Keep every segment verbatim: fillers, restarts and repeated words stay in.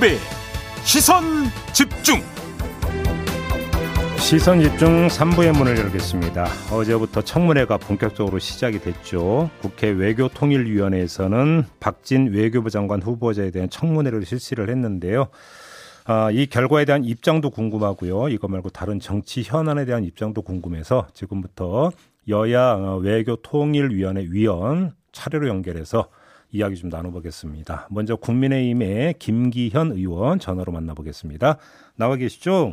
김종배 시선집중 시선집중 삼 부의 문을 열겠습니다. 어제부터 청문회가 본격적으로 시작이 됐죠. 국회 외교통일위원회에서는 박진 외교부 장관 후보자에 대한 청문회를 실시를 했는데요. 아, 이 결과에 대한 입장도 궁금하고요. 이거 말고 다른 정치 현안에 대한 입장도 궁금해서 지금부터 여야 외교통일위원회 위원 차례로 연결해서 이야기 좀 나눠보겠습니다. 먼저 국민의힘의 김기현 의원 전화로 만나보겠습니다. 나와 계시죠?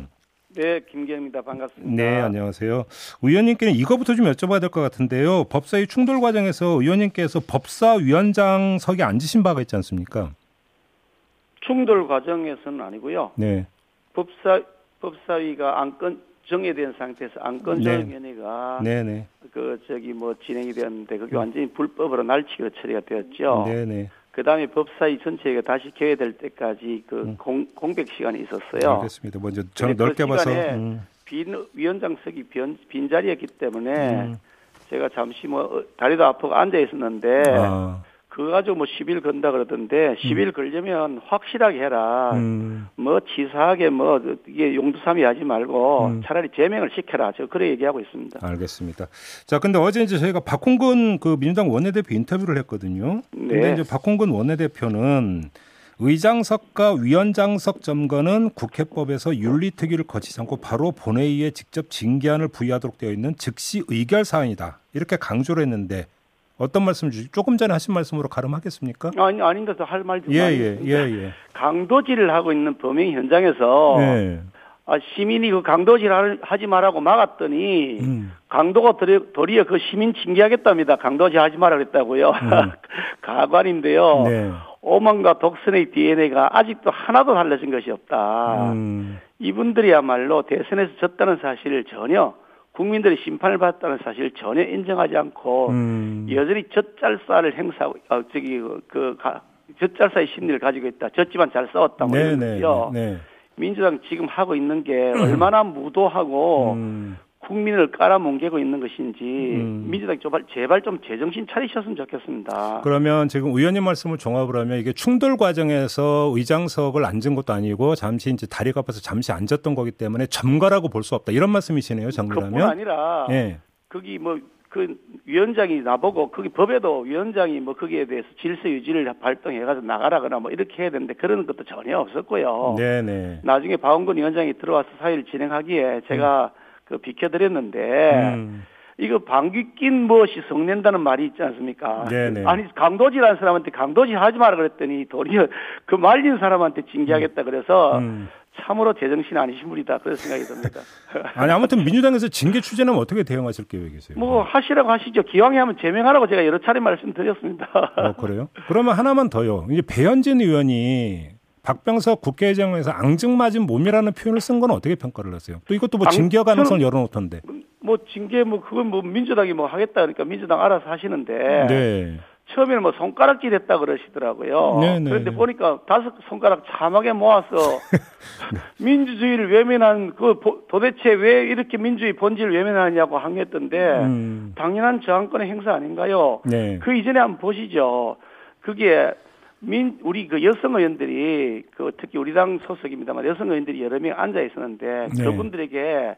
네, 김기현입니다. 반갑습니다. 네, 안녕하세요. 의원님께는 이거부터 좀 여쭤봐야 될 것 같은데요. 법사위 충돌 과정에서 의원님께서 법사위원장석에 앉으신 바가 있지 않습니까? 충돌 과정에서는 아니고요. 네. 법사, 법사위가 안건 정해된 상태에서 안건조정위원회가 네. 네, 네. 그 저기 뭐 진행이 되었는데 그게 완전히 불법으로 날치기로 처리가 되었죠. 네, 네. 그다음에 법사위 전체가 다시 개회될 때까지 그 음. 공, 공백 시간이 있었어요. 알겠습니다. 먼저 전 넓게 그 봐서 음. 빈 위원장석이 빈, 빈 자리였기 때문에 음. 제가 잠시 뭐 다리도 아프고 앉아 있었는데 아. 그거 가지고 뭐 십 일 건다 그러던데 십 일 음. 걸려면 확실하게 해라. 음. 뭐 치사하게 뭐 이게 용두삼이 하지 말고 음. 차라리 제명을 시켜라. 저 그래 얘기하고 있습니다. 알겠습니다. 자, 근데 어제 이제 저희가 박홍근 그 민주당 원내대표 인터뷰를 했거든요. 네. 근데 이제 박홍근 원내대표는 의장석과 위원장석 점거는 국회법에서 윤리특위를 거치지 않고 바로 본회의에 직접 징계안을 부의하도록 되어 있는 즉시 의결 사안이다. 이렇게 강조를 했는데. 어떤 말씀 주시? 조금 전에 하신 말씀으로 가름하겠습니까? 아니 아닌데 할 말 좀. 예예예 예, 예. 강도질을 하고 있는 범행 현장에서 예. 아, 시민이 그 강도질 하지 말라고 막았더니 음. 강도가 도리어, 도리어 그 시민 징계하겠답니다. 강도질 하지 말라고 했다고요. 음. 가관인데요. 네. 오만과 독선의 디엔에이가 아직도 하나도 달라진 것이 없다. 음. 이분들이야말로 대선에서 졌다는 사실을 전혀. 국민들이 심판을 받았다는 사실을 전혀 인정하지 않고 음. 여전히 젖잘싸를 행사하고 어, 저기 그 가, 젖잘싸의 심리를 가지고 있다. 젖지만 잘 싸웠다고 그러는데요. 네. 민주당 지금 하고 있는 게 얼마나 무도하고 음. 국민을 깔아뭉개고 있는 것인지 음. 민주당 제발, 제발 좀 제정신 차리셨으면 좋겠습니다. 그러면 지금 의원님 말씀을 종합을 하면 이게 충돌 과정에서 의장석을 앉은 것도 아니고 잠시 이제 다리가 아파서 잠시 앉았던 거기 때문에 점거라고 볼 수 없다. 이런 말씀이시네요. 정리하면. 그뿐 아니라 예. 거기 뭐 그 위원장이 나보고 거기 법에도 위원장이 뭐 거기에 대해서 질서 유지를 발동해가지고 나가라거나 뭐 이렇게 해야 되는데 그런 것도 전혀 없었고요. 네네. 나중에 박원근 위원장이 들어와서 사회를 진행하기에 제가 음. 그 비켜드렸는데 음. 이거 방귀 낀 무엇이 성낸다는 말이 있지 않습니까? 네네. 아니 강도질한 사람한테 강도질 하지 마라 그랬더니 도리어 그 말린 사람한테 징계하겠다 그래서 음. 참으로 제정신 아니신 분이다 그런 생각이 듭니다. 아니 아무튼 민주당에서 징계 추진은 어떻게 대응하실 계획이세요? 뭐 하시라고 하시죠. 기왕에 하면 제명하라고 제가 여러 차례 말씀드렸습니다. 어, 그래요? 그러면 하나만 더요. 이제 배현진 의원이 박병석 국회의장에서 앙증맞은 몸이라는 표현을 쓴 건 어떻게 평가를 하세요? 또 이것도 뭐 징계 가능성을 열어놓던데. 뭐 징계 뭐 그건 뭐 민주당이 뭐 하겠다 그러니까 민주당 알아서 하시는데. 네. 처음에는 뭐 손가락질 했다 그러시더라고요. 네네. 그런데 보니까 다섯 손가락 참하게 모아서 네. 민주주의를 외면한 그 도대체 왜 이렇게 민주주의 본질을 외면하냐고 항의했던데 음. 당연한 저항권의 행사 아닌가요? 네. 그 이전에 한번 보시죠. 그게. 민 우리 그 여성 의원들이 그 특히 우리 당 소속입니다만 여성 의원들이 여러 명 앉아 있었는데 네. 그분들에게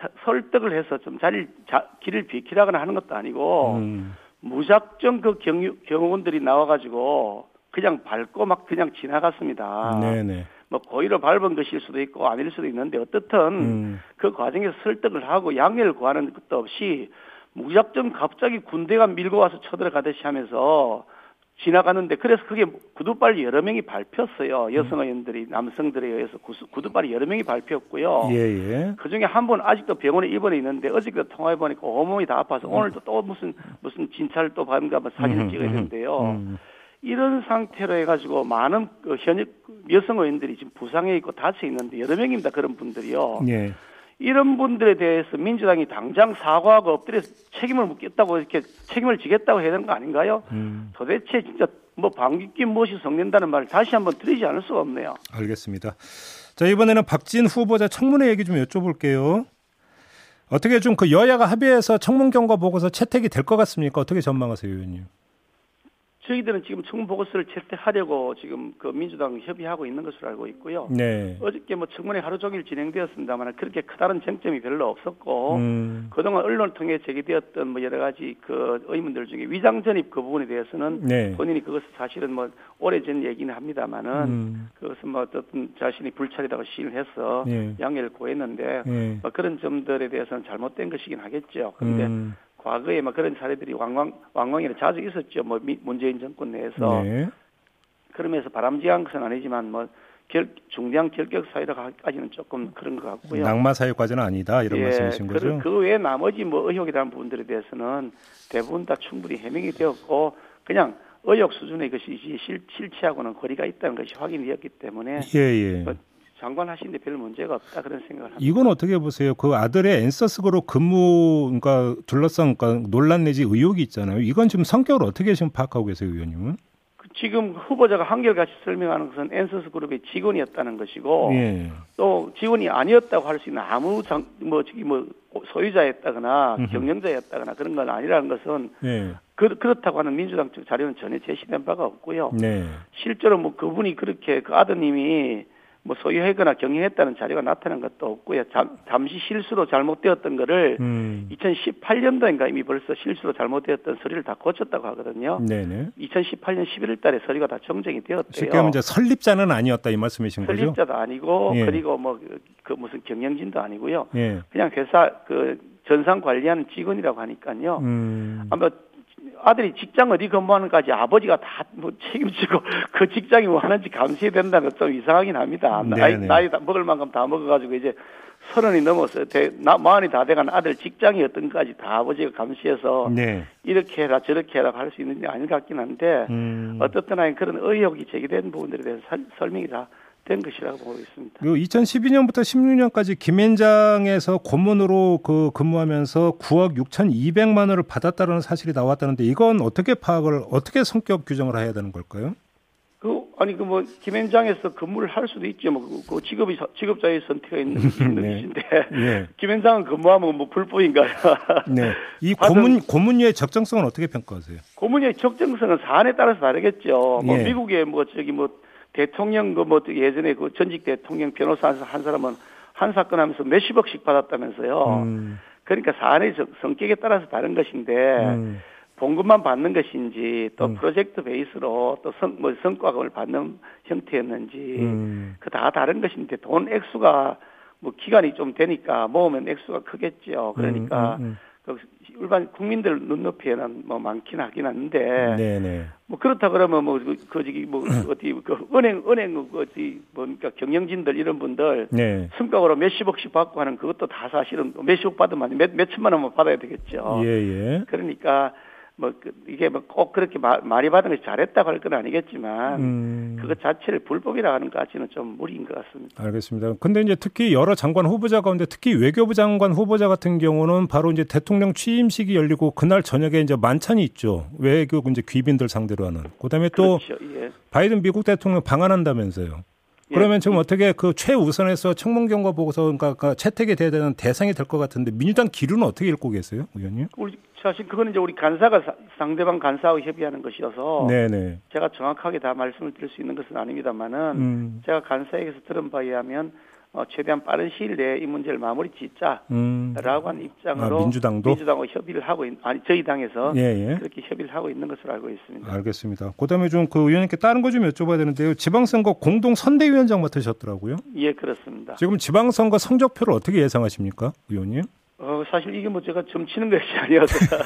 사, 설득을 해서 좀 자리를 자, 길을 비키라거나 하는 것도 아니고 음. 무작정 그 경유, 경호원들이 나와가지고 그냥 밟고 막 그냥 지나갔습니다. 네네. 뭐 고의로 밟은 것일 수도 있고 아닐 수도 있는데 어떻든 음. 그 과정에서 설득을 하고 양해를 구하는 것도 없이 무작정 갑자기 군대가 밀고 와서 쳐들어가듯이 하면서. 지나가는데 그래서 그게 구두발 여러 명이 밟혔어요. 여성 의원들이 남성들에 의해서 구두발 여러 명이 밟혔고요. 예예. 그중에 한 분 아직도 병원에 입원해 있는데 어저께도 통화해 보니까 온몸이 다 아파서 음. 오늘도 또 무슨 무슨 진찰 또 받는가 봐 사진을 음, 찍어야 되는데요. 음. 이런 상태로 해가지고 많은 그 현역 여성 의원들이 지금 부상해 있고 다쳐 있는데 여러 명입니다. 그런 분들이요. 예. 이런 분들에 대해서 민주당이 당장 사과하고 엎드려서 책임을 묻겠다고 이렇게 책임을 지겠다고 해야 되는 거 아닌가요? 음. 도대체 진짜 뭐 방귀 낀 무엇이 성낸다는 말을 다시 한번 드리지 않을 수가 없네요. 알겠습니다. 자, 이번에는 박진 후보자 청문회 얘기 좀 여쭤볼게요. 어떻게 좀 그 여야가 합의해서 청문 경과 보고서 채택이 될 것 같습니까? 어떻게 전망하세요, 의원님? 저희들은 지금 청문 보고서를 채택하려고 지금 그 민주당 협의하고 있는 것으로 알고 있고요. 네. 어저께 뭐 청문회 하루 종일 진행되었습니다만 그렇게 크다는 쟁점이 별로 없었고 음. 그동안 언론을 통해 제기되었던 뭐 여러 가지 그 의문들 중에 위장 전입 그 부분에 대해서는 네. 본인이 그것을 사실은 뭐 오래전 얘기는 합니다만은 음. 그것은 뭐 어떤 자신이 불찰이라고 시인을 해서 네. 양해를 구했는데 네. 뭐 그런 점들에 대해서는 잘못된 것이긴 하겠죠. 그런데 음. 과거에 막 그런 사례들이 왕왕, 왕왕이나 자주 있었죠. 뭐, 문재인 정권 내에서. 네. 그러면서 바람직한 것은 아니지만, 뭐, 결, 중대한 결격 사유라고까지는 조금 그런 것 같고요. 낙마 사유까지는 아니다. 이런 예, 말씀이신 거죠? 그, 그 외에 나머지 뭐 의혹에 대한 부분들에 대해서는 대부분 다 충분히 해명이 되었고, 그냥 의혹 수준의 것이 실, 실체하고는 거리가 있다는 것이 확인이 되었기 때문에. 예, 예. 뭐, 장관하시는데 별 문제가 없다 그런 생각을 합니다. 이건 어떻게 보세요? 그 아들의 앤서스그룹 근무 그러니까 둘러싼 그러니까 논란 내지 의혹이 있잖아요. 이건 지금 성격을 어떻게 지금 파악하고 계세요, 의원님은? 그 지금 후보자가 한결같이 설명하는 것은 앤서스그룹의 직원이었다는 것이고 예. 또 직원이 아니었다고 할 수 있는 아무 장, 뭐 저기 뭐 소유자였다거나 음흠. 경영자였다거나 그런 건 아니라는 것은 예. 그, 그렇다고 하는 민주당 측 자료는 전혀 제시된 바가 없고요. 네. 실제로 뭐 그분이 그렇게 그 아드님이 뭐 소유했거나 경영했다는 자료가 나타난 것도 없고요. 잠, 잠시 실수로 잘못되었던 거를 음. 이천십팔 년도인가 이미 벌써 실수로 잘못되었던 서류를 다 고쳤다고 하거든요. 네네. 이천십팔 년 십일월 달에 서류가 다 정정이 되었대요. 쉽게 하면 이제 설립자는 아니었다 이 말씀이신 거죠? 설립자도 아니고 예. 그리고 뭐 그 무슨 경영진도 아니고요. 예. 그냥 회사 그 전산 관리하는 직원이라고 하니까요. 음. 아마 아들이 직장 어디 근무하는까지 아버지가 다 뭐 책임지고 그 직장이 뭐 하는지 감시해야 된다는 것 좀 이상하긴 합니다. 나이, 나이 다 먹을 만큼 다 먹어가지고 이제 서른이 넘어서 대, 나, 마흔이 다 돼간 아들 직장이 어떤까지 다 아버지가 감시해서 네. 이렇게 해라 저렇게 해라 할 수 있는 게 아닌 것 같긴 한데 음. 어떻든 아니 그런 의혹이 제기된 부분들에 대해서 설, 설명이 다 된 것이라고 보고 있습니다. 이천십이 년부터 십육 년까지 김앤장에서 고문으로 그 근무하면서 구억 육천이백만 원을 받았다는 사실이 나왔다는데 이건 어떻게 파악을 어떻게 성격 규정을 해야 되는 걸까요? 그 아니 그 뭐 김앤장에서 근무를 할 수도 있죠. 뭐 그 직업이 직업자의 선택이 있는 것인데 네. 김앤장은 근무하면 뭐 불법인가요? 네. 이 고문 고문료의 적정성은 어떻게 평가하세요? 고문료의 적정성은 사안에 따라서 다르겠죠. 뭐 네. 미국의 뭐 저기 뭐 대통령, 그, 뭐, 예전에 그 전직 대통령 변호사 한 사람은 한 사건 하면서 몇십억씩 받았다면서요. 음. 그러니까 사안의 성격에 따라서 다른 것인데, 음. 봉급만 받는 것인지, 또 음. 프로젝트 베이스로 또 성, 뭐 성과금을 받는 형태였는지, 음. 그 다 다른 것인데, 돈 액수가 뭐 기간이 좀 되니까 모으면 액수가 크겠죠. 그러니까. 음, 음, 음. 그 일반 국민들 눈높이에는 뭐 많긴 하긴 한데, 네네. 뭐 그렇다 그러면 뭐 그 저기 뭐 어디 그 은행 은행 그 어디 뭔가 경영진들 이런 분들 네. 성과금으로 몇십억씩 받고 하는 그것도 다 사실은 몇십억 받으면 몇 몇천만 원만 받아야 되겠죠. 예예. 그러니까 뭐 이게 뭐 꼭 그렇게 마, 많이 받은 것이 잘했다고 할 건 아니겠지만 음. 그것 자체를 불법이라 하는 것까지는 좀 무리인 것 같습니다. 알겠습니다. 근데 이제 특히 여러 장관 후보자 가운데 특히 외교부 장관 후보자 같은 경우는 바로 이제 대통령 취임식이 열리고 그날 저녁에 이제 만찬이 있죠. 외교 이제 귀빈들 상대로 하는. 그다음에 또 그렇죠. 예. 바이든 미국 대통령 방한한다면서요. 그러면 지금 어떻게 그 최우선에서 청문 경과 보고서 그러니까 채택이 돼야 되는 대상이 될 것 같은데 민주당 기류는 어떻게 읽고 계세요, 의원님? 우리 사실 그거는 이제 우리 간사가 상대방 간사하고 협의하는 것이어서 네네. 제가 정확하게 다 말씀을 드릴 수 있는 것은 아닙니다만은 음. 제가 간사에게서 들은 바에 하면 어, 최대한 빠른 시일 내에 이 문제를 마무리 짓자라고 음. 하는 입장으로 아, 민주당도? 민주당과 협의를 하고 있, 아니 저희 당에서 예, 예. 그렇게 협의를 하고 있는 것으로 알고 있습니다. 알겠습니다. 그다음에 좀 그 의원님께 다른 거 좀 여쭤봐야 되는데요. 지방선거 공동 선대위원장 맡으셨더라고요. 예, 그렇습니다. 지금 지방선거 성적표를 어떻게 예상하십니까, 의원님? 어, 사실 이게 뭐 제가 점치는 것이 아니어서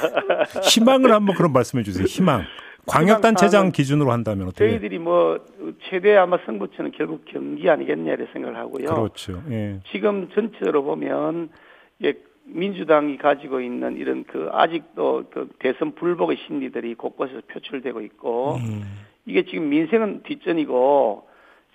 희망을 한번 그런 말씀해 주세요. 희망. 광역단체장 기준으로 한다면 어떻게? 저희들이 뭐 최대 아마 승부처는 결국 경기 아니겠냐 이런 생각을 하고요. 그렇죠. 예. 지금 전체로 보면 예, 민주당이 가지고 있는 이런 그 아직도 그 대선 불복의 심리들이 곳곳에서 표출되고 있고 음. 이게 지금 민생은 뒷전이고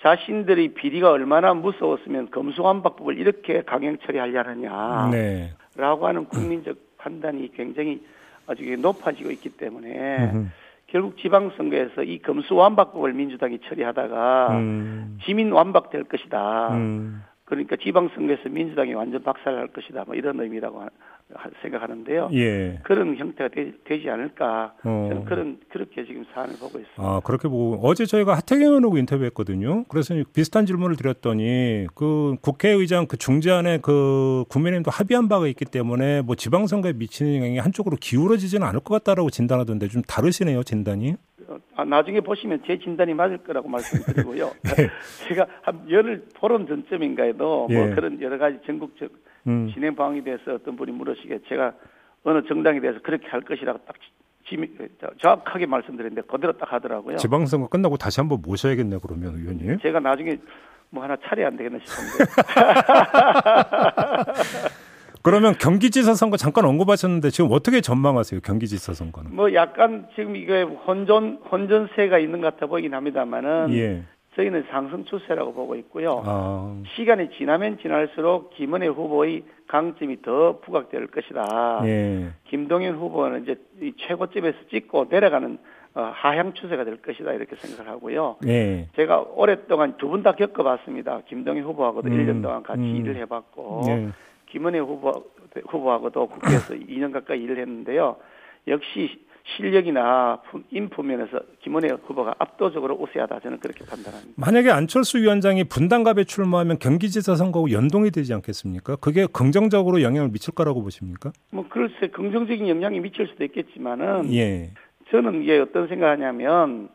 자신들이 비리가 얼마나 무서웠으면 검수완박법을 이렇게 강행 처리하려느냐라고 네. 하는 국민적 판단이 굉장히 아주 높아지고 있기 때문에. 음흠. 결국 지방선거에서 이 검수완박법을 민주당이 처리하다가 음. 지민완박될 것이다. 음. 그러니까 지방선거에서 민주당이 완전 박살날 것이다. 뭐 이런 의미라고 생각하는데요. 예. 그런 형태가 되, 되지 않을까. 어. 저는 그런, 그렇게 지금 사안을 보고 있습니다. 아, 그렇게 보고. 어제 저희가 하태경 의원하고 인터뷰했거든요. 그래서 비슷한 질문을 드렸더니 그 국회의장 그 중재안에 그 국민의힘도 합의한 바가 있기 때문에 뭐 지방선거에 미치는 영향이 한쪽으로 기울어지지는 않을 것 같다라고 진단하던데 좀 다르시네요, 진단이. 아, 나중에 보시면 제 진단이 맞을 거라고 말씀드리고요. 네. 제가 한 열흘 포럼 전쯤인가에도 예. 뭐 그런 여러 가지 전국적 음. 진행 방향에 대해서 어떤 분이 물으시게 제가 어느 정당에 대해서 그렇게 할 것이라고 딱 지미, 정확하게 말씀드렸는데 그대로 딱 하더라고요. 지방선거 끝나고 다시 한번 모셔야겠네요, 그러면 의원님. 제가 나중에 뭐 하나 차려야 안 되겠나 싶은데. 그러면 경기지사 선거 잠깐 언급하셨는데 지금 어떻게 전망하세요? 경기지사 선거는? 뭐 약간 지금 이게 혼전 혼전세가 있는 것 같아 보이긴 합니다만은 예. 저희는 상승 추세라고 보고 있고요. 아. 시간이 지나면 지날수록 김은혜 후보의 강점이 더 부각될 것이다. 예. 김동연 후보는 이제 이 최고점에서 찍고 내려가는 하향 추세가 될 것이다 이렇게 생각을 하고요. 예. 제가 오랫동안 두 분 다 겪어봤습니다. 김동연 후보하고도 음. 일 년 동안 같이 음. 일을 해봤고. 예. 김은혜 후보, 후보하고도 국회에서 이 년 가까이 일을 했는데요. 역시 실력이나 인품 면에서 김은혜 후보가 압도적으로 우세하다 저는 그렇게 판단합니다. 만약에 안철수 위원장이 분당갑에 출마하면 경기지사 선거하고 연동이 되지 않겠습니까? 그게 긍정적으로 영향을 미칠 거라고 보십니까? 뭐 글쎄 긍정적인 영향이 미칠 수도 있겠지만은 예. 저는 이게 어떤 생각하냐면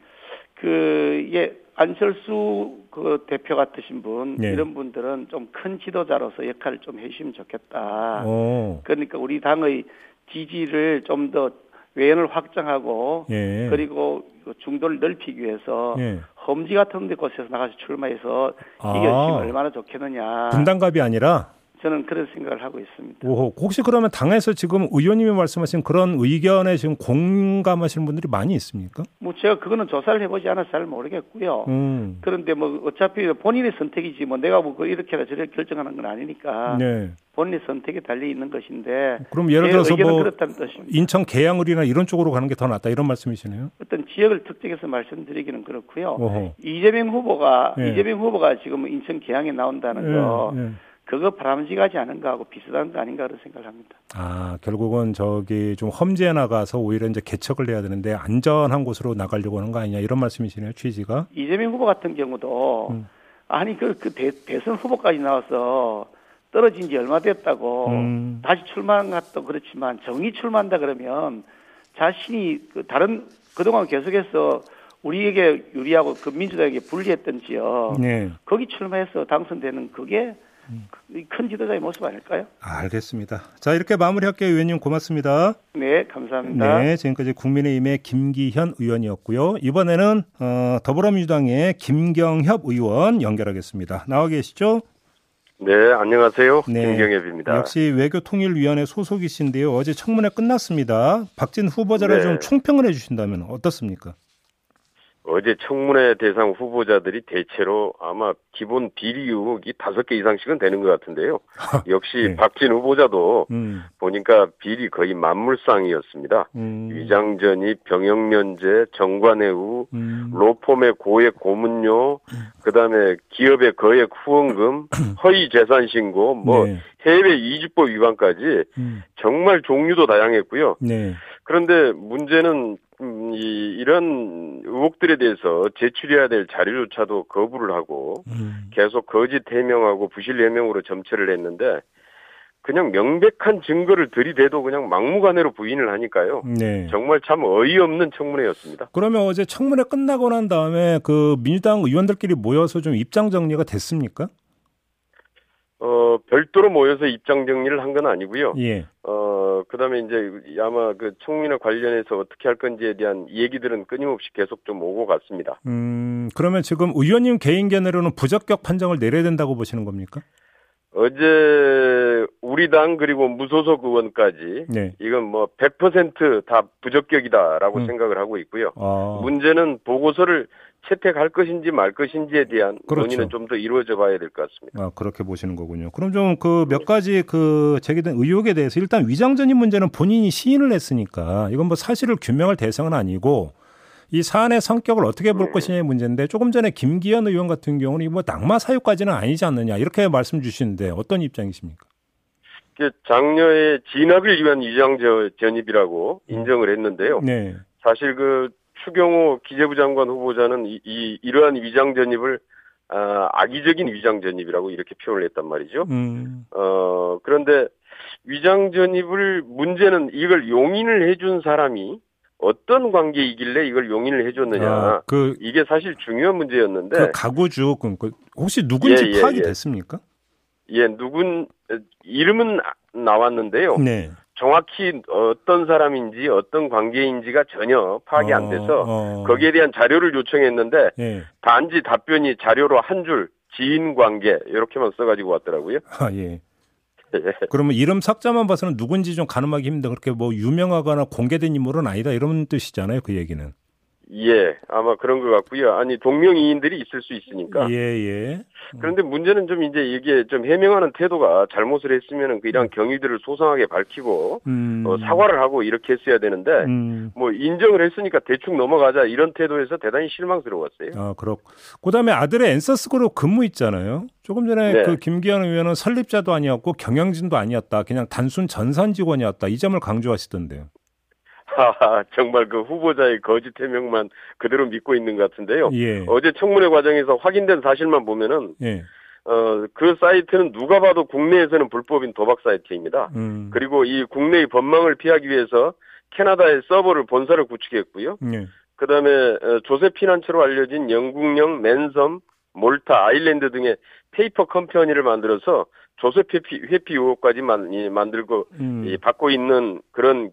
그 이게 안철수 그 대표 같으신 분 네. 이런 분들은 좀 큰 지도자로서 역할을 좀 해주시면 좋겠다. 오. 그러니까 우리 당의 지지를 좀 더 외연을 확장하고 예. 그리고 중도를 넓히기 위해서 예. 험지 같은 데 곳에서 나가서 출마해서 아. 이겨주시면 얼마나 좋겠느냐. 분당갑이 아니라? 저는 그런 생각을 하고 있습니다. 오호, 혹시 그러면 당에서 지금 의원님이 말씀하신 그런 의견에 지금 공감하시는 분들이 많이 있습니까? 뭐 제가 그거는 조사를 해보지 않아서 잘 모르겠고요. 음. 그런데 뭐 어차피 본인의 선택이지 뭐 내가 뭐 이렇게나 저렇게 결정하는 건 아니니까 네. 본인의 선택에 달려 있는 것인데. 그럼 예를 들어서 뭐 인천 계양을이나 이런 쪽으로 가는 게 더 낫다 이런 말씀이시네요? 어떤 지역을 특정해서 말씀드리기는 그렇고요. 오호. 이재명 후보가 네. 이재명 후보가 지금 인천 계양에 나온다는 네. 거. 네. 그거 바람직하지 않은 거하고 비슷한 거 아닌가 그런 생각을 합니다. 아, 결국은 저기 좀 험지에 나가서 오히려 이제 개척을 해야 되는데 안전한 곳으로 나가려고 하는 거 아니냐 이런 말씀이시네요, 취지가. 이재명 후보 같은 경우도 음. 아니 그, 그 대, 대선 후보까지 나와서 떨어진 지 얼마 됐다고 음. 다시 출마한 것도 그렇지만 정의 출마한다 그러면 자신이 그 다른 그동안 계속해서 우리에게 유리하고 그 민주당에게 불리했던 지역 네. 거기 출마해서 당선되는 그게 큰 지도자의 모습 아닐까요? 알겠습니다. 자, 이렇게 마무리할게요. 의원님 고맙습니다. 네, 감사합니다. 네, 지금까지 국민의힘의 김기현 의원이었고요. 이번에는 어, 더불어민주당의 김경협 의원 연결하겠습니다. 나와 계시죠? 네, 안녕하세요. 네, 김경협입니다. 역시 외교통일위원회 소속이신데요. 어제 청문회 끝났습니다. 박진 후보자를 네. 좀 총평을 해주신다면 어떻습니까? 어제 청문회 대상 후보자들이 대체로 아마 기본 비리 의혹이 다섯 개 이상씩은 되는 것 같은데요. 역시 네. 박진 후보자도 음. 보니까 비리 거의 만물상이었습니다. 음. 위장전입, 병역면제, 정관해우, 음. 로펌의 고액 고문료, 그다음에 기업의 거액 후원금, 허위 재산 신고, 뭐 네. 해외 이주법 위반까지 음. 정말 종류도 다양했고요. 네. 그런데 문제는 음, 이, 이런 의혹들에 대해서 제출해야 될 자료조차도 거부를 하고 음. 계속 거짓 해명하고 부실 해명으로 점철을 했는데 그냥 명백한 증거를 들이대도 그냥 막무가내로 부인을 하니까요. 네. 정말 참 어이없는 청문회였습니다. 그러면 어제 청문회 끝나고 난 다음에 그 민주당 의원들끼리 모여서 좀 입장 정리가 됐습니까? 어, 별도로 모여서 입장 정리를 한 건 아니고요. 예. 어, 그다음에 이제 아마 그 총리나 관련해서 어떻게 할 건지에 대한 얘기들은 끊임없이 계속 좀 오고 갔습니다. 음, 그러면 지금 의원님 개인 견해로는 부적격 판정을 내려야 된다고 보시는 겁니까? 어제 우리 당 그리고 무소속 의원까지 네. 이건 뭐 백 퍼센트 다 부적격이다라고 음. 생각을 하고 있고요. 아. 문제는 보고서를 채택할 것인지 말 것인지에 대한 그렇죠. 논의는 좀 더 이루어져 봐야 될 것 같습니다. 아, 그렇게 보시는 거군요. 그럼 좀 그 몇 가지 그 제기된 의혹에 대해서 일단 위장전입 문제는 본인이 시인을 했으니까 이건 뭐 사실을 규명할 대상은 아니고 이 사안의 성격을 어떻게 볼 것이냐의 문제인데, 조금 전에 김기현 의원 같은 경우는 뭐 낙마 사유까지는 아니지 않느냐 이렇게 말씀 주시는데 어떤 입장이십니까? 장녀의 진압을 위한 위장 전입이라고 인정을 했는데요. 네. 사실 그 추경호 기재부 장관 후보자는 이, 이 이러한 위장 전입을 아, 악의적인 위장 전입이라고 이렇게 표현을 했단 말이죠. 음. 어, 그런데 위장 전입을 문제는 이걸 용인을 해준 사람이 어떤 관계이길래 이걸 용인을 해줬느냐. 아, 그, 이게 사실 중요한 문제였는데. 그 가구주 혹시 누군지 예, 파악이 예, 예. 됐습니까? 예, 누군 이름은 나왔는데요. 네. 정확히 어떤 사람인지 어떤 관계인지가 전혀 파악이 어, 안 돼서 어. 거기에 대한 자료를 요청했는데 예. 단지 답변이 자료로 한 줄 지인 관계 이렇게만 써가지고 왔더라고요. 아, 예. 예. 그러면 이름 삭제만 봐서는 누군지 좀 가늠하기 힘든데 그렇게 뭐 유명하거나 공개된 인물은 아니다 이런 뜻이잖아요. 그 얘기는. 예, 아마 그런 것 같고요. 아니, 동명이인들이 있을 수 있으니까. 예, 예. 그런데 문제는 좀 이제 이게 좀 해명하는 태도가 잘못을 했으면은 그 이런 경위들을 소상하게 밝히고, 음. 어, 사과를 하고 이렇게 했어야 되는데, 음. 뭐 인정을 했으니까 대충 넘어가자 이런 태도에서 대단히 실망스러웠어요. 아, 그렇고. 그 다음에 아들의 앤서스 그룹 근무 있잖아요. 조금 전에 네. 그 김기현 의원은 설립자도 아니었고 경영진도 아니었다. 그냥 단순 전산 직원이었다. 이 점을 강조하시던데요. 아, 정말 그 후보자의 거짓 해명만 그대로 믿고 있는 것 같은데요. 예. 어제 청문회 과정에서 확인된 사실만 보면은 예. 어, 그 사이트는 누가 봐도 국내에서는 불법인 도박 사이트입니다. 음. 그리고 이 국내의 법망을 피하기 위해서 캐나다의 서버를 본사를 구축했고요. 예. 그다음에 조세 피난처로 알려진 영국령, 맨섬, 몰타, 아일랜드 등의 페이퍼 컴퍼니를 만들어서 조셉 회피, 회피 의혹까지 만, 예, 만들고 음. 예, 받고 있는 그런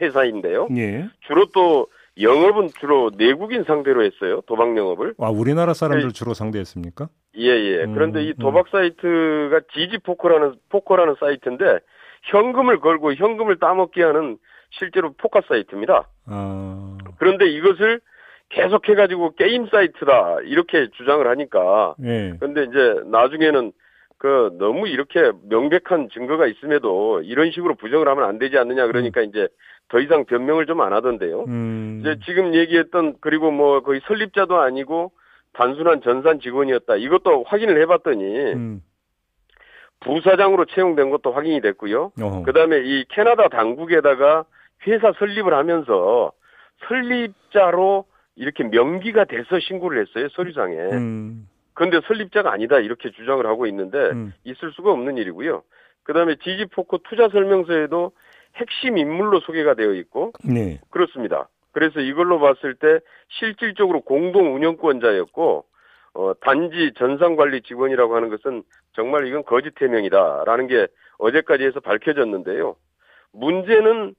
회사인데요. 예. 주로 또 영업은 주로 내국인 상대로 했어요. 도박 영업을. 아, 우리나라 사람들 예. 주로 상대했습니까? 예예. 예. 음. 그런데 이 도박 사이트가 지지포커라는 포커라는 사이트인데 현금을 걸고 현금을 따먹게 하는 실제로 포커 사이트입니다. 아. 그런데 이것을 계속해가지고 게임 사이트다 이렇게 주장을 하니까. 예. 그런데 이제 나중에는 그 너무 이렇게 명백한 증거가 있음에도 이런 식으로 부정을 하면 안 되지 않느냐 그러니까 음. 이제 더 이상 변명을 좀 안 하던데요. 음. 이제 지금 얘기했던 그리고 뭐 거의 설립자도 아니고 단순한 전산 직원이었다. 이것도 확인을 해봤더니 음. 부사장으로 채용된 것도 확인이 됐고요. 어허. 그다음에 이 캐나다 당국에다가 회사 설립을 하면서 설립자로 이렇게 명기가 돼서 신고를 했어요. 서류상에. 음. 근데 설립자가 아니다 이렇게 주장을 하고 있는데 음. 있을 수가 없는 일이고요. 그다음에 지지포커 투자 설명서에도 핵심 인물로 소개가 되어 있고 네. 그렇습니다. 그래서 이걸로 봤을 때 실질적으로 공동 운영권자였고 어, 단지 전산관리 직원이라고 하는 것은 정말 이건 거짓 해명이다라는 게 어제까지 해서 밝혀졌는데요. 문제는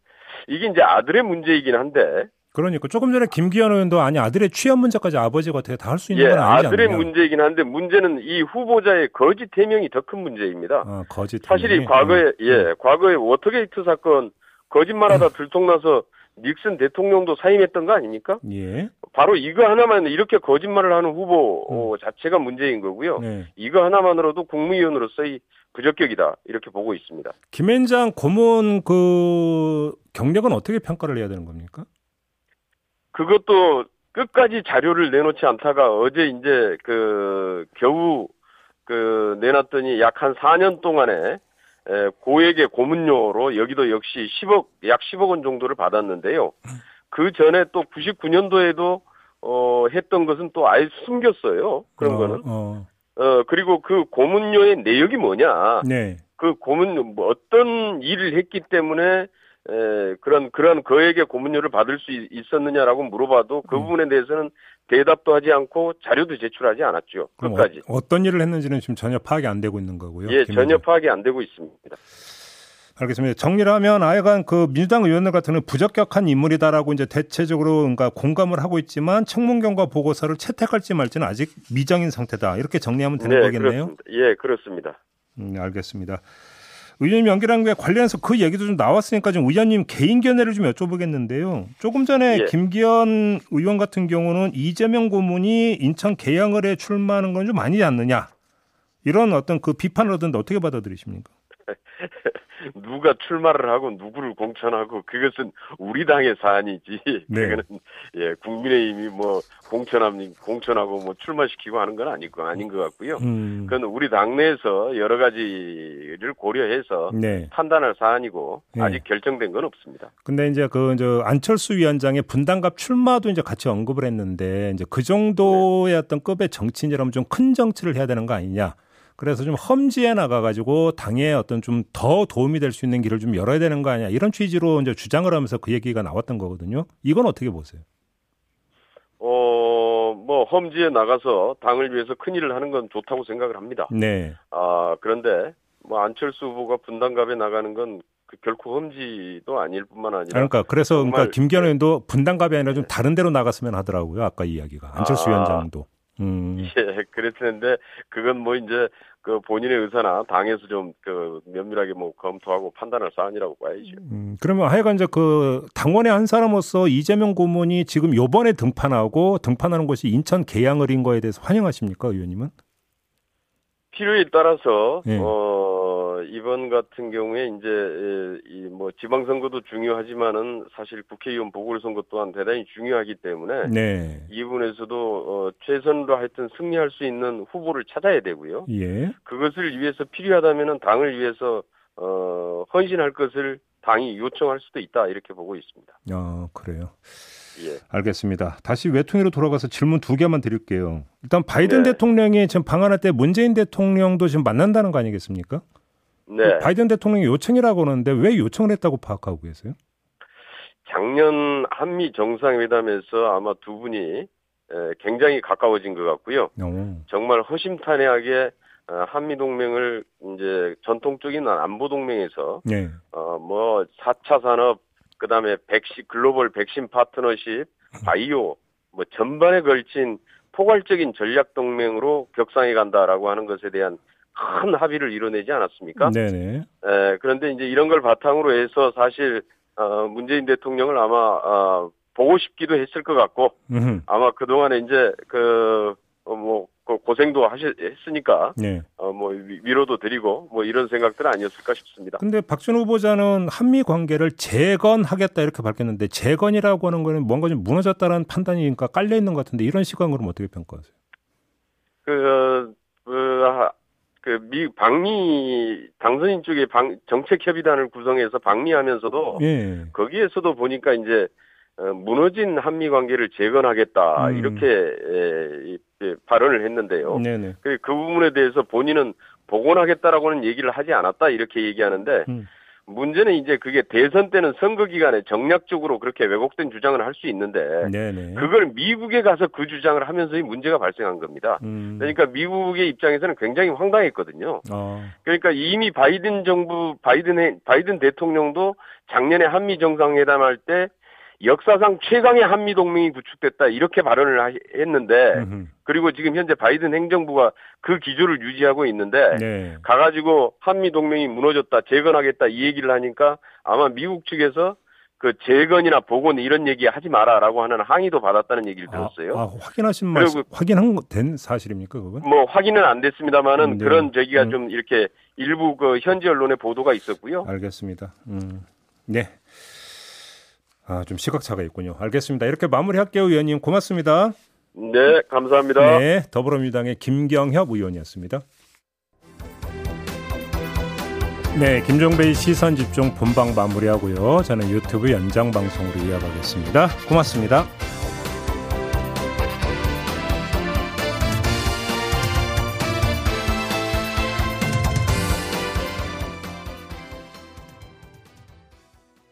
이게 이제 아들의 문제이긴 한데 그러니까 조금 전에 김기현 의원도 아니 아들의 취업 문제까지 아버지가 어떻게 다 할 수 있는 예, 건 아니지 않느냐. 아들의 문제이긴 한데 문제는 이 후보자의 거짓 해명이 더 큰 문제입니다. 아, 거짓 사실 이 과거에 음. 예 과거에 워터게이트 사건 거짓말하다 들통나서 닉슨 대통령도 사임했던 거 아닙니까? 예. 바로 이거 하나만 이렇게 거짓말을 하는 후보 음. 자체가 문제인 거고요. 네. 이거 하나만으로도 국무위원으로서의 부적격이다 이렇게 보고 있습니다. 김앤장 고문 그 경력은 어떻게 평가를 해야 되는 겁니까? 그것도 끝까지 자료를 내놓지 않다가 어제 이제 그 겨우 그 내놨더니 약 한 사 년 동안에 고액의 고문료로 여기도 역시 십억 약 십억 원 정도를 받았는데요. 그 전에 또 구십구 년도에도 어 했던 것은 또 아예 숨겼어요. 그런 어, 거는 어. 어 그리고 그 고문료의 내역이 뭐냐? 네. 그 고문료 뭐 어떤 일을 했기 때문에. 에, 그런, 그런 거액의 고문료를 받을 수 있었느냐라고 물어봐도 그 부분에 대해서는 대답도 하지 않고 자료도 제출하지 않았죠. 끝까지. 어, 어떤 일을 했는지는 지금 전혀 파악이 안 되고 있는 거고요. 예, 김은혜. 전혀 파악이 안 되고 있습니다. 알겠습니다. 정리를 하면 아예간 그 민주당 의원들 같은 경우는 부적격한 인물이다라고 이제 대체적으로 그러니까 공감을 하고 있지만 청문경과 보고서를 채택할지 말지는 아직 미정인 상태다. 이렇게 정리하면 되는 네, 거겠네요. 그렇습니다. 예, 그렇습니다. 음, 알겠습니다. 의원님 연결한 게 관련해서 그 얘기도 좀 나왔으니까 좀 의원님 개인 견해를 좀 여쭤보겠는데요. 조금 전에 예. 김기현 의원 같은 경우는 이재명 고문이 인천 계양을에 출마하는 건 좀 아니지 않느냐. 이런 어떤 그 비판을 얻었는데 어떻게 받아들이십니까? 누가 출마를 하고 누구를 공천하고 그것은 우리 당의 사안이지. 네. 그거는 예, 국민의힘이 뭐 공천함, 공천하고 뭐 출마시키고 하는 건 아니고 아닌 것 같고요. 음. 그건 우리 당내에서 여러 가지를 고려해서 네. 판단할 사안이고 네. 아직 결정된 건 없습니다. 근데 이제 그 이제 안철수 위원장의 분당갑 출마도 이제 같이 언급을 했는데 이제 그 정도의 네. 어떤 급의 정치인이라면 좀 큰 정치를 해야 되는 거 아니냐. 그래서 좀 험지에 나가가지고 당에 어떤 좀 더 도움이 될 수 있는 길을 좀 열어야 되는 거 아니냐 이런 취지로 이제 주장을 하면서 그 얘기가 나왔던 거거든요. 이건 어떻게 보세요? 어, 뭐 험지에 나가서 당을 위해서 큰 일을 하는 건 좋다고 생각을 합니다. 네. 아 그런데 뭐 안철수 후보가 분당갑에 나가는 건 결코 험지도 아닐 뿐만 아니라 그러니까 그래서 그러니까 김기현 의원도 분당갑이 아니라 좀 다른 데로 나갔으면 하더라고요. 아까 이야기가 안철수 아. 위원장도. 음. 예, 그랬는데 그건 뭐 이제 그 본인의 의사나 당에서 좀 그 면밀하게 뭐 검토하고 판단할 사안이라고 봐야죠. 음, 그러면 하여간 이제 그 당원의 한 사람으로서 이재명 고문이 지금 요번에 등판하고 등판하는 곳이 인천 계양을인 거에 대해서 환영하십니까, 의원님은? 필요에 따라서 예. 어, 이번 같은 경우에 이제 이 뭐 지방선거도 중요하지만은 사실 국회의원 보궐선거 또한 대단히 중요하기 때문에 네. 이 부분에서도 어, 최선으로 하여튼 승리할 수 있는 후보를 찾아야 되고요. 예. 그것을 위해서 필요하다면은 당을 위해서 어, 헌신할 것을 당이 요청할 수도 있다 이렇게 보고 있습니다. 아 그래요. 예. 알겠습니다. 다시 외통위로 돌아가서 질문 두 개만 드릴게요. 일단 바이든 네. 대통령이 지금 방한할 때 문재인 대통령도 지금 만난다는 거 아니겠습니까? 네. 바이든 대통령이 요청이라고 하는데 왜 요청을 했다고 파악하고 계세요? 작년 한미 정상회담에서 아마 두 분이 굉장히 가까워진 것 같고요. 오. 정말 허심탄회하게 한미 동맹을 이제 전통적인 안보 동맹에서 네. 어, 뭐 사 차 산업 그다음에 백신 글로벌 백신 파트너십, 바이오 뭐 전반에 걸친 포괄적인 전략 동맹으로 격상해 간다라고 하는 것에 대한 큰 합의를 이뤄내지 않았습니까? 네네. 에, 그런데 이제 이런 걸 바탕으로 해서 사실 어, 문재인 대통령을 아마 어, 보고 싶기도 했을 것 같고 음흠. 아마 그 동안에 이제 그 뭐. 그 고생도 하셨, 했으니까, 네. 어, 뭐, 위로도 드리고, 뭐, 이런 생각들 아니었을까 싶습니다. 근데 박진 후보자는 한미 관계를 재건하겠다 이렇게 밝혔는데, 재건이라고 하는 거는 뭔가 좀 무너졌다는 판단이니까 깔려있는 것 같은데, 이런 시각으로는 어떻게 평가하세요? 그, 그, 그, 미, 방미, 당선인 쪽에 방, 정책협의단을 구성해서 방미하면서도, 예. 거기에서도 보니까 이제, 무너진 한미 관계를 재건하겠다 음. 이렇게 발언을 했는데요. 네네. 그 부분에 대해서 본인은 복원하겠다라고는 얘기를 하지 않았다 이렇게 얘기하는데 음. 문제는 이제 그게 대선 때는 선거 기간에 정략적으로 그렇게 왜곡된 주장을 할 수 있는데 네네. 그걸 미국에 가서 그 주장을 하면서 이 문제가 발생한 겁니다. 음. 그러니까 미국의 입장에서는 굉장히 황당했거든요. 어. 그러니까 이미 바이든 정부 바이든 바이든 대통령도 작년에 한미 정상회담할 때 역사상 최강의 한미동맹이 구축됐다 이렇게 발언을 했는데 음흠. 그리고 지금 현재 바이든 행정부가 그 기조를 유지하고 있는데 네. 가가지고 한미동맹이 무너졌다 재건하겠다 이 얘기를 하니까 아마 미국 측에서 그 재건이나 복원 이런 얘기 하지 마라라고 하는 항의도 받았다는 얘기를 들었어요. 아, 아, 확인하신 말씀 확인한 된 사실입니까 그건? 뭐 확인은 안 됐습니다만은 음, 네. 그런 얘기가 음. 좀 이렇게 일부 그 현지 언론의 보도가 있었고요. 알겠습니다. 음. 네. 아, 좀 시각차가 있군요. 알겠습니다. 이렇게 마무리할게요, 의원님. 고맙습니다. 네, 감사합니다. 네, 더불어민주당의 김경협 의원이었습니다. 네, 김종배의 시선집중 본방 마무리하고요. 저는 유튜브 연장방송으로 이어가겠습니다. 고맙습니다.